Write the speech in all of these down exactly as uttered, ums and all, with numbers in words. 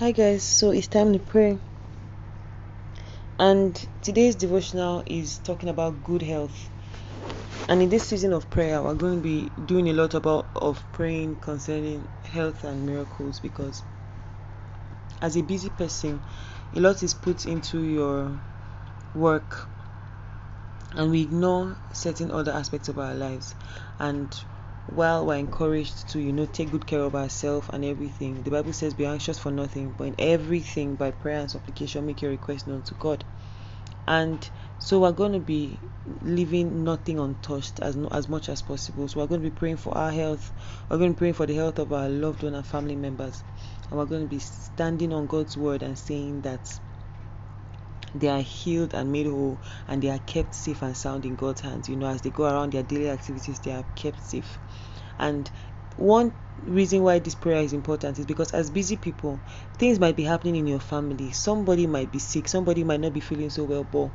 Hi guys, so it's time to pray, and today's devotional is talking about good health. And in this season of prayer, we're going to be doing a lot about of praying concerning health and miracles, because as a busy person, a lot is put into your work and we ignore certain other aspects of our lives. And while we're encouraged to, you know, take good care of ourselves and everything, the Bible says, be anxious for nothing, but in everything by prayer and supplication make your request known to God. And so we're going to be leaving nothing untouched as as much as possible. So we're going to be praying for our health, we're going to be praying for the health of our loved one and family members, and we're going to be standing on God's word and saying that they are healed and made whole, and they are kept safe and sound in God's hands. You know, as they go around their daily activities, they are kept safe. And one reason why this prayer is important is because as busy people, things might be happening in your family. Somebody might be sick, somebody might not be feeling so well, but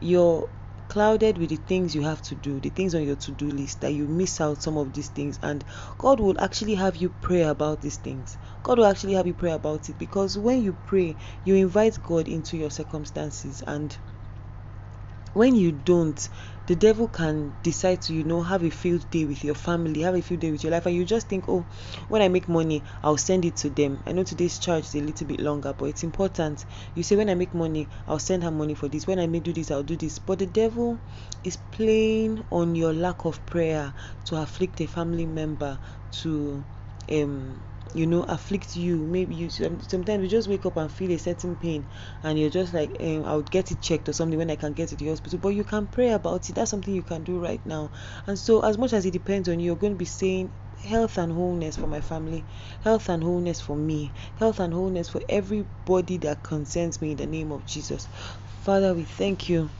you're clouded with the things you have to do, the things on your to-do list, that you miss out some of these things. And God will actually have you pray about these things. God will actually have you pray about it, because when you pray, you invite God into your circumstances. And when you don't, the devil can decide to, you know, have a field day with your family, have a field day with your life. And you just think, oh, when I make money, I'll send it to them. I know today's charge is a little bit longer, but it's important. You say, when I make money, I'll send her money for this. When I may do this, I'll do this. But the devil is playing on your lack of prayer to afflict a family member, to um you know, afflict you. Maybe you sometimes you just wake up and feel a certain pain, and you're just like, um, I'll get it checked or something when I can get to the hospital. But you can pray about it. That's something you can do right now. And so, as much as it depends on you, you're going to be saying, health and wholeness for my family, health and wholeness for me, health and wholeness for everybody that concerns me, in the name of Jesus. Father, we thank you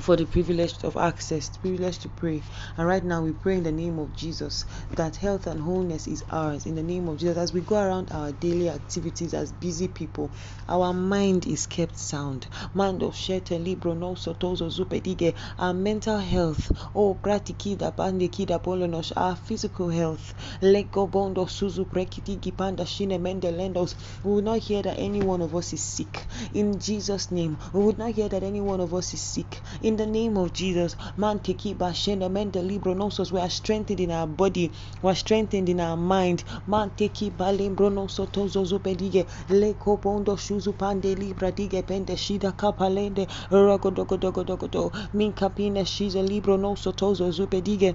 for the privilege of access, the privilege to pray. And right now we pray in the name of Jesus that health and wholeness is ours, in the name of Jesus. As we go around our daily activities as busy people, our mind is kept sound. Mando shete libro no sotozo zupedige. Our mental health, oh pratikida bandekida polonos, our physical health, lego bondo suzu prekitigi panda shine mendelendos. We will not hear that any one of us is sick. In Jesus' name, we would not hear that any one of us is sick. In the name of Jesus, man tekiba shenda mende libro nosos. We are strengthened in our body. We are strengthened in our mind. Man tekiba libro nosos tozo zupedige leko bondo shuzu pande libra dige pende shida kapalende rogo dogo dogo dogo dogo min kapine shiza libro nosos tozo zupedige.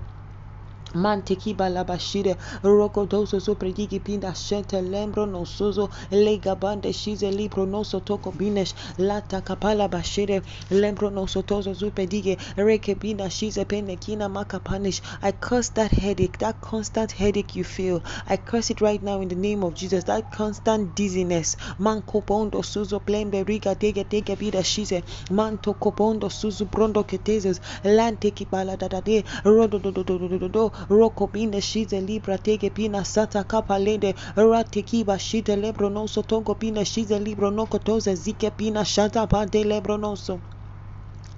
Man tekiba labashire roko dozo so predigi pinda shente lembro non sozo lega bande shize libro non sotoko binesh lata kapala bashire lembro non sotozo so predige reke pinda shize pene kina maka panish. I curse that headache, that constant headache you feel. I curse it right now in the name of Jesus. That constant dizziness. Man kopondo suzo plembe riga tege tege pinda shize man to kopondo suzo brondo ketezes lan tekiba la da da de rodo do do do do do. Roko binde shize libra tege pina sata kapa lende ratekiba shite lebro noso tongo pina shize libro noko toze zike pina shata pande lebro noso.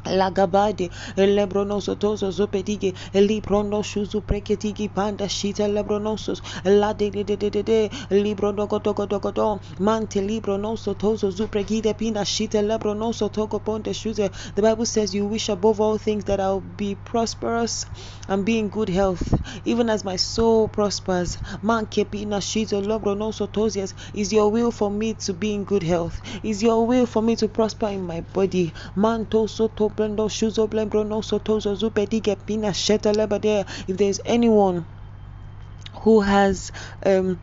La gabade lebronoso tozo zopedige librono shuzu preketigi panda shita lebronosos la de de de de de libro dogo dogo dogo dogo mante libronoso tozo zupregide pinda shita lebronoso togo ponte shuze. The Bible says, you wish above all things that I'll be prosperous and be in good health, even as my soul prospers. Manke pina shita lebronoso tozias. Is your will for me to be in good health? Is your will for me to prosper in my body? Manto soto. If there's anyone who has um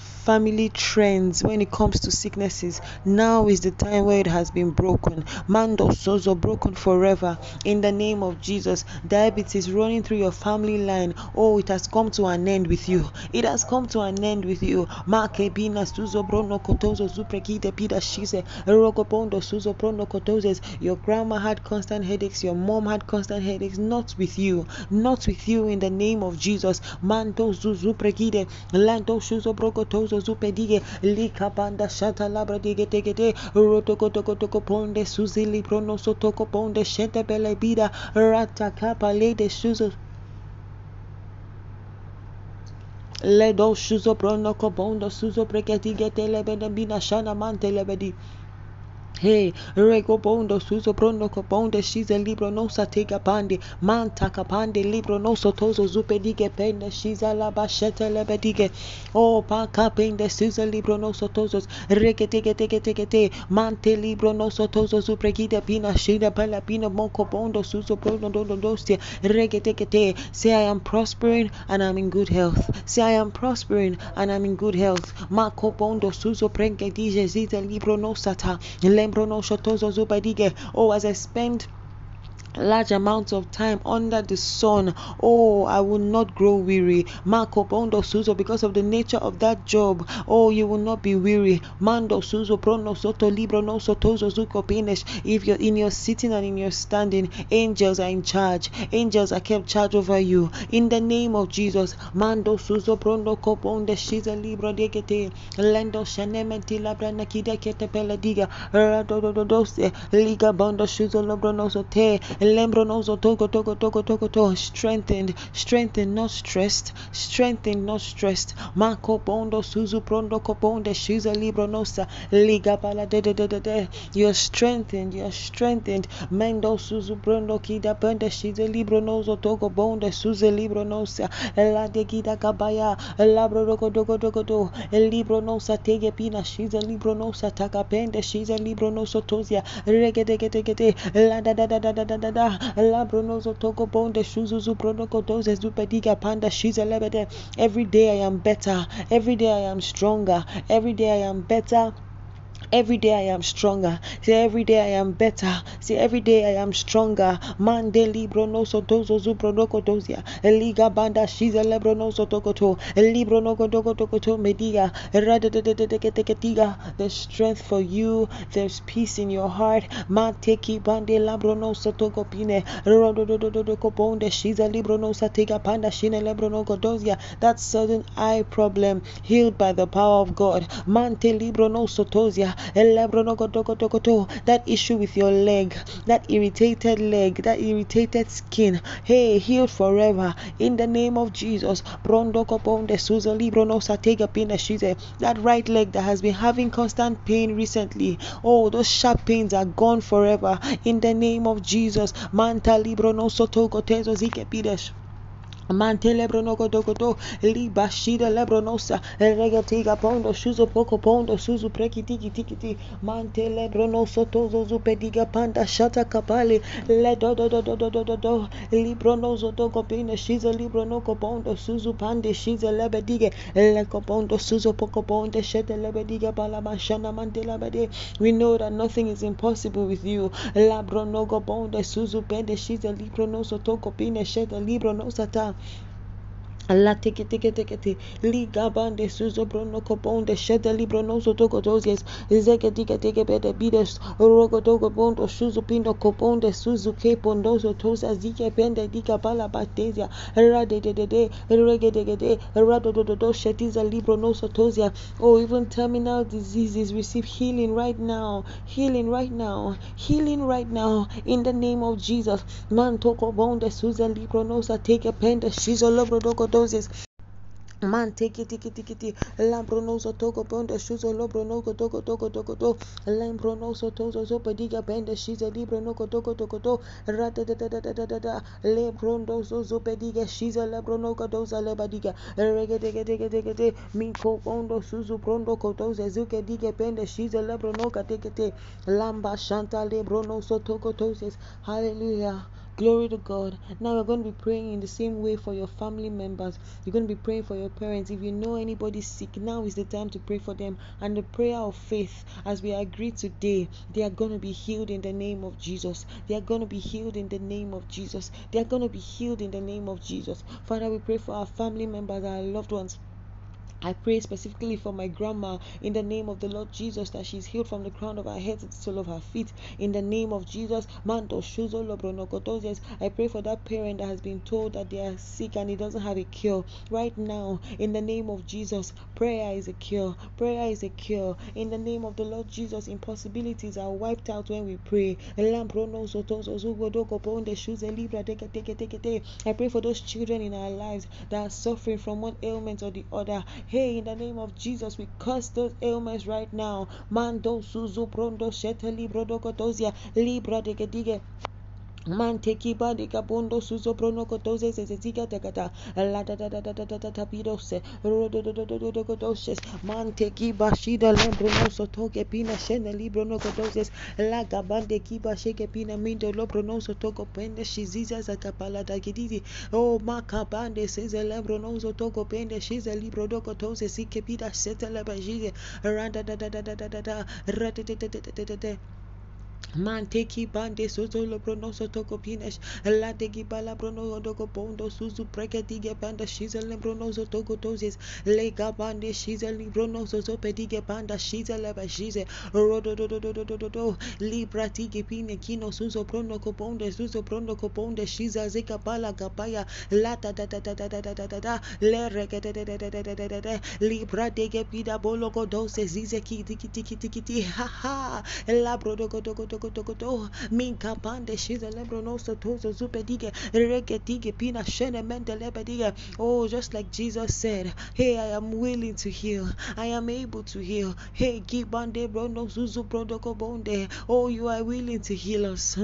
family trends when it comes to sicknesses, now is the time where it has been broken. Mando sozo, broken forever in the name of Jesus. Diabetes running through your family line, oh, it has come to an end with you. It has come to an end with you. Your grandma had constant headaches, your mom had constant headaches, not with you, not with you in the name of Jesus. Mando zuzu prekide lando shuzo brokotozo zupedige lika banda shata labra dige tege de rotoko toko toko ponde suzi libro no sotoko ponde shete bele bida rata kapale de suzo Ledo shuzo prono kobondo suzo preketigete lebede bina shana mante lebedi. Hey, rego bondo suzo prono kobondo shize libro no satega pande manta kapande libro no sotozo zupedige pende shiza la bashete lebedige. Oh, paka pende suzo libro no sotozos reketige tege tege te mante libro no sotozo zupregide pina shida pala pina moko bondo suzo prono dondo dosia reketige te. Say I am prospering and I'm in good health. Say I am prospering and I'm in good health. Mako bondo suzo prekedige shize libro no sata. Oh, as I spend large amounts of time under the sun, oh, I will not grow weary. Marco Bondo Suzo, because of the nature of that job, oh, you will not be weary. Mando Suzo Prono Soto Libro no Sotozo Zuko Pinesh. If you're in your sitting and in your standing, angels are in charge. Angels are kept charge over you. In the name of Jesus, Mando Suzo Prono Copon de Shiza Libro de Gete, Lendo Shanementi Labra Nakida Ketepela Diga, Radododose, Liga Bondo Suzo Lobrono Sote. Lembronoso togo togo togo togo togo strengthened, strengthened, not stressed, strengthened, not stressed. Marco Bondo Suzu Prondo Coponde Shiza Libronosa Liga Pala de de de de. You're strengthened, you're strengthened. Mendo Suzu Prondo Kida Pende Shiza Libronoso Togo Bonde Suzu Libronosa La de Gida Cabaya Labro Dogo Dogo Dogo Dogo Libronosa Tege Pina Shiza Libronosa Taka Pende Shiza Libronoso Tosia Regedegete La da da da da da da. Labronoso Togo Bonde Shuzuzu Pronoco Dose Zupediga Panda Shiza Lebede. Every day I am better. Every day I am stronger. Every day I am better. Every day I am stronger. Say every day I am better. Say every day I am stronger. Mande libro no sotozo zubronoko dozia. Liga banda shiza lebro no sotokoto. Libro no godogotokoto mediga. There's strength for you. There's peace in your heart. Mateki bande labro no sotokopine. Rododododoko bonde shiza libro no satega panda shine lebro no godozia. That sudden eye problem healed by the power of God. Mante libro no sotozia. That issue with your leg, that irritated leg, that irritated skin, hey, healed forever in the name of Jesus. That right leg that has been having constant pain recently, oh, those sharp pains are gone forever in the name of Jesus. Mante lebro no go go do liba shida lebro nosa regatiga pondo shuzo poko pondo suzu preki tiki tiki mante lebro no soto zozu pediga panda shata kapale le do do do do do do do libro no zoto kopine shiza libro no kopondo suzu pande shiza lebedige le kopondo suzo poko ponde shete lebediga bala mashana mante lebede. We know that nothing is impossible with you. Labro no go ponde suzu pende shiza libro no soto kopine shete libro no sata. La tiki tiki tiki tiki liga bande suzo brono copon de shede libro no sotogo doses zeke tiki tiki bede bides rogo dogo bondo suzo pindo copon de suzo ke pondoso tosa zike pende diga bala batesia rade de de de rege de de de rado do do do shetiza libro no sotosia. Oh, even terminal diseases receive healing right now, healing right now, healing right now in the name of Jesus. Man toko bonde suzo libro no sa teke pende shizo libro dogo. Man, take it, take it, take it. Lambronoso Togo Bondo Shuzo Lobronogo Togo Togo Togo Togo Lambronoso Tozo Zopadiga Benda Shiza Libro Nogo Togo Togo Togo Rata da da da da da da da Lebrondozo Zopadiga Shiza Lebronoga Doza Lebadiga Regategate Miko Bondo Suzu Brondo Cotoza Zuke Diga Benda Shiza Lebronoga Tegate Lamba Shanta Lebronoso Togo Toses. Hallelujah. Glory to God. Now we're going to be praying in the same way for your family members. You're going to be praying for your parents. If you know anybody sick, now is the time to pray for them. And the prayer of faith, as we agree today, they are going to be healed in the name of Jesus. They are going to be healed in the name of Jesus. They are going to be healed in the name of Jesus. Father, we pray for our family members, our loved ones. I pray specifically for my grandma in the name of the Lord Jesus, that she's healed from the crown of her head to the sole of her feet. In the name of Jesus, I pray for that parent that has been told that they are sick and he doesn't have a cure. Right now, in the name of Jesus, prayer is a cure. Prayer is a cure. In the name of the Lord Jesus, impossibilities are wiped out when we pray. I pray for those children in our lives that are suffering from one ailment or the other. Hey, in the name of Jesus, we curse those ailments right now. Mando suzu brondo shetali brodo kotozia libra de gedige. Man teki ba de kabondo suzo brono kotose zeziga takata la da da da da da da tapidose ro do do do do do kotose man teki bashida lembrono soto kepina shene librono kotose la gabande kiba sheke pina mindo lo brono soto kopende shiziza zakapala dagidi o makabande seze lembrono soto kopende shize libro do kotose sikepida setela bajide ra da da da da da da da ra te te te te te te Man teki bande sozo lo brono soto kopines la degi bala brono do kopondo suzu preketige banda shizel brono soto kotozes le gabande shizel brono sozo pedige banda shizel ba shize rodo do do do do do do libra tigi pine kino suzo brono kopondo suzo brono kopondo shiza zeka bala gabaya la ta ta ta ta ta ta ta ta le rekete de de de de de libra dege pida bolo kodose zize ki tiki tiki tiki ha ha la brodo kodo kodo Koto min kapande shiza lebrono sotozo zupedige regetige pina shene mendele bedige. Oh, just like Jesus said, hey, I am willing to heal. I am able to heal. Hey, gibande brono zuzu brodo kobonde. Oh, you are willing to heal us.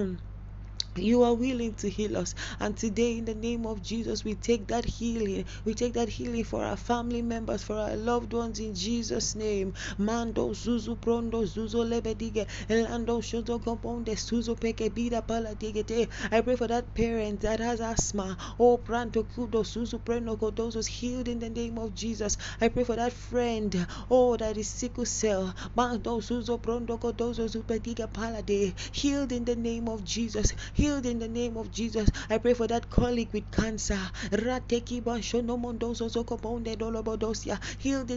You are willing to heal us, and today in the name of Jesus we take that healing we take that healing for our family members, for our loved ones, in Jesus' name. Mando zuzu prondo zuzo lebedige elando shozo componde suzo peke bida pala digete. I pray for that parent that has asthma. Oh, pranto kudo suzu preno kodosos, healed in the name of Jesus. I pray for that friend, oh, that is sickle cell. Mando suzo prondo kodosos upediga pala de, healed in the name of Jesus. Healed in the name of Jesus. I pray for that colleague with cancer. Healed in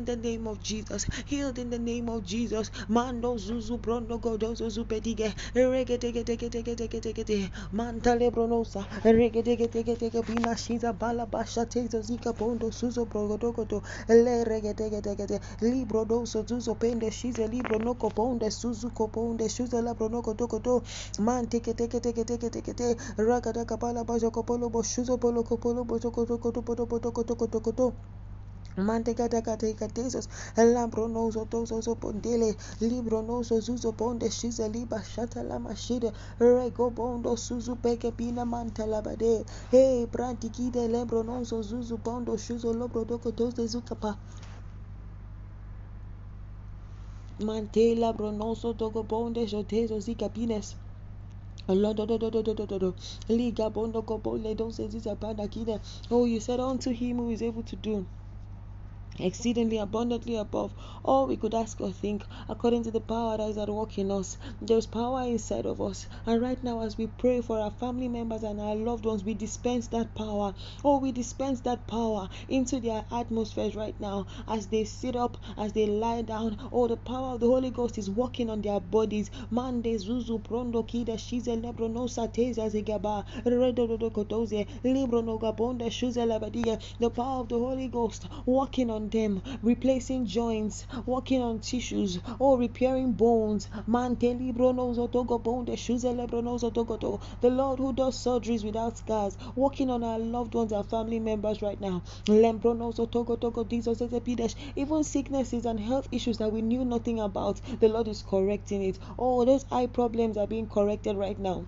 the name of Jesus. Healed in the name of Jesus. Mando zuzu brondo godozo zupedige. Regetegetegetegetegetegete. Mantale bronosa. Regetegetegetegete. Bina shiza bala basha tezo zika pondo suzo brogodogoto. Le regetegetegete. Libro dozo zuzo pende shiza libro no coponde suzu coponde suza labro no cotocoto. Man tegetegetegetegete. Ragada kapala bajo kopolo boshuzo polo kopolo bozo koto koto koto koto koto koto koto. Mantega da catega tesos, lambro nozo tozo pondele, libro nozo zuzo ponde, shiza liba shatala mashide, rego bondo suzu peke pina mantalabade, hey, brantikide, lembro nozo zuzu bondo, shuzo lobro doko toze zukapa. Mantela bronoso togo bonde, jotezo zikapines. Oh, you said unto him who is able to do exceedingly abundantly above all we could ask or think, according to the power that is at work in us. There's power inside of us, and right now as we pray for our family members and our loved ones, we dispense that power. Oh, we dispense that power into their atmospheres right now as they sit up, as they lie down. Oh, the power of the Holy Ghost is working on their bodies. Mande zuzu prondo kida shize lebro no sateza zegaba redodo kotoze libro no gabonde shize labadia. The power of the Holy Ghost working on them, replacing joints, working on tissues, or repairing bones. The Lord who does surgeries without scars, working on our loved ones, our family members right now. Even sicknesses and health issues that we knew nothing about, the Lord is correcting it. Oh, those eye problems are being corrected right now.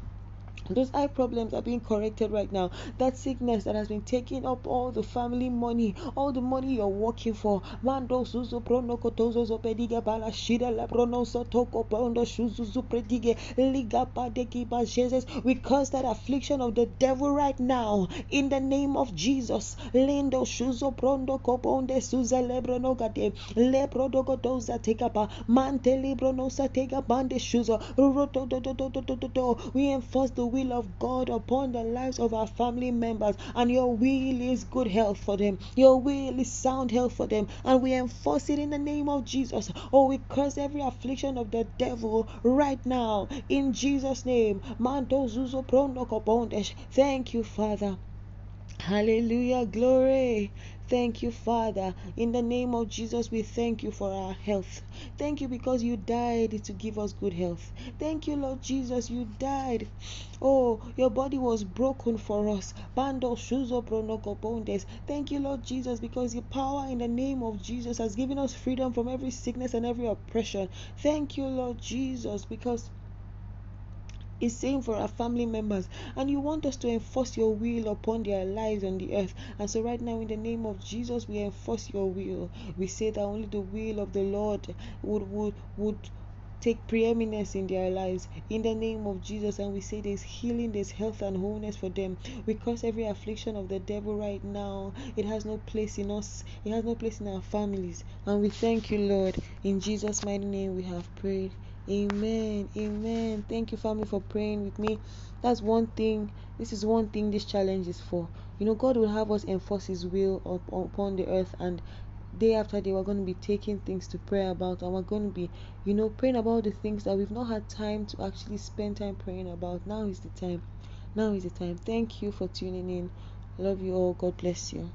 Those eye problems are being corrected right now. That sickness that has been taking up all the family money, all the money you're working for. Mando suzu prono kotozo zopediga bala shida la prono sotoko pondo shuzu predige liga padeki ba Jesus. We curse that affliction of the devil right now in the name of Jesus. Lindo shuzo prondo koponde suza lebrono gade lebrodo kotoza tekapa mante librono satega bande shuzo roto do do do do do do. We enforce the will of God upon the lives of our family members, and your will is good health for them. Your will is sound health for them, and we enforce it in the name of Jesus. Oh, we curse every affliction of the devil right now in Jesus' name. Thank you, Father. Hallelujah, glory. Thank you, Father. In the name of Jesus, we thank you for our health. Thank you because you died to give us good health. Thank you, Lord Jesus, you died. Oh, your body was broken for us. Thank you, Lord Jesus, because your power in the name of Jesus has given us freedom from every sickness and every oppression. Thank you, Lord Jesus, because is same for our family members, and you want us to enforce your will upon their lives on the earth. And so right now, in the name of Jesus, we enforce your will. We say that only the will of the Lord would would would take preeminence in their lives in the name of Jesus. And we say there's healing, there's health and wholeness for them. We curse every affliction of the devil right now. It has no place in us, it has no place in our families. And we thank you, Lord. In Jesus' mighty name we have prayed. Amen. Amen. Thank you, family, for praying with me. That's one thing. This is one thing this challenge is for. You know, God will have us enforce his will up, upon the earth, and day after day we're going to be taking things to pray about, and we're going to be, you know, praying about the things that we've not had time to actually spend time praying about. Now is the time. Now is the time. Thank you for tuning in. Love you all. God bless you.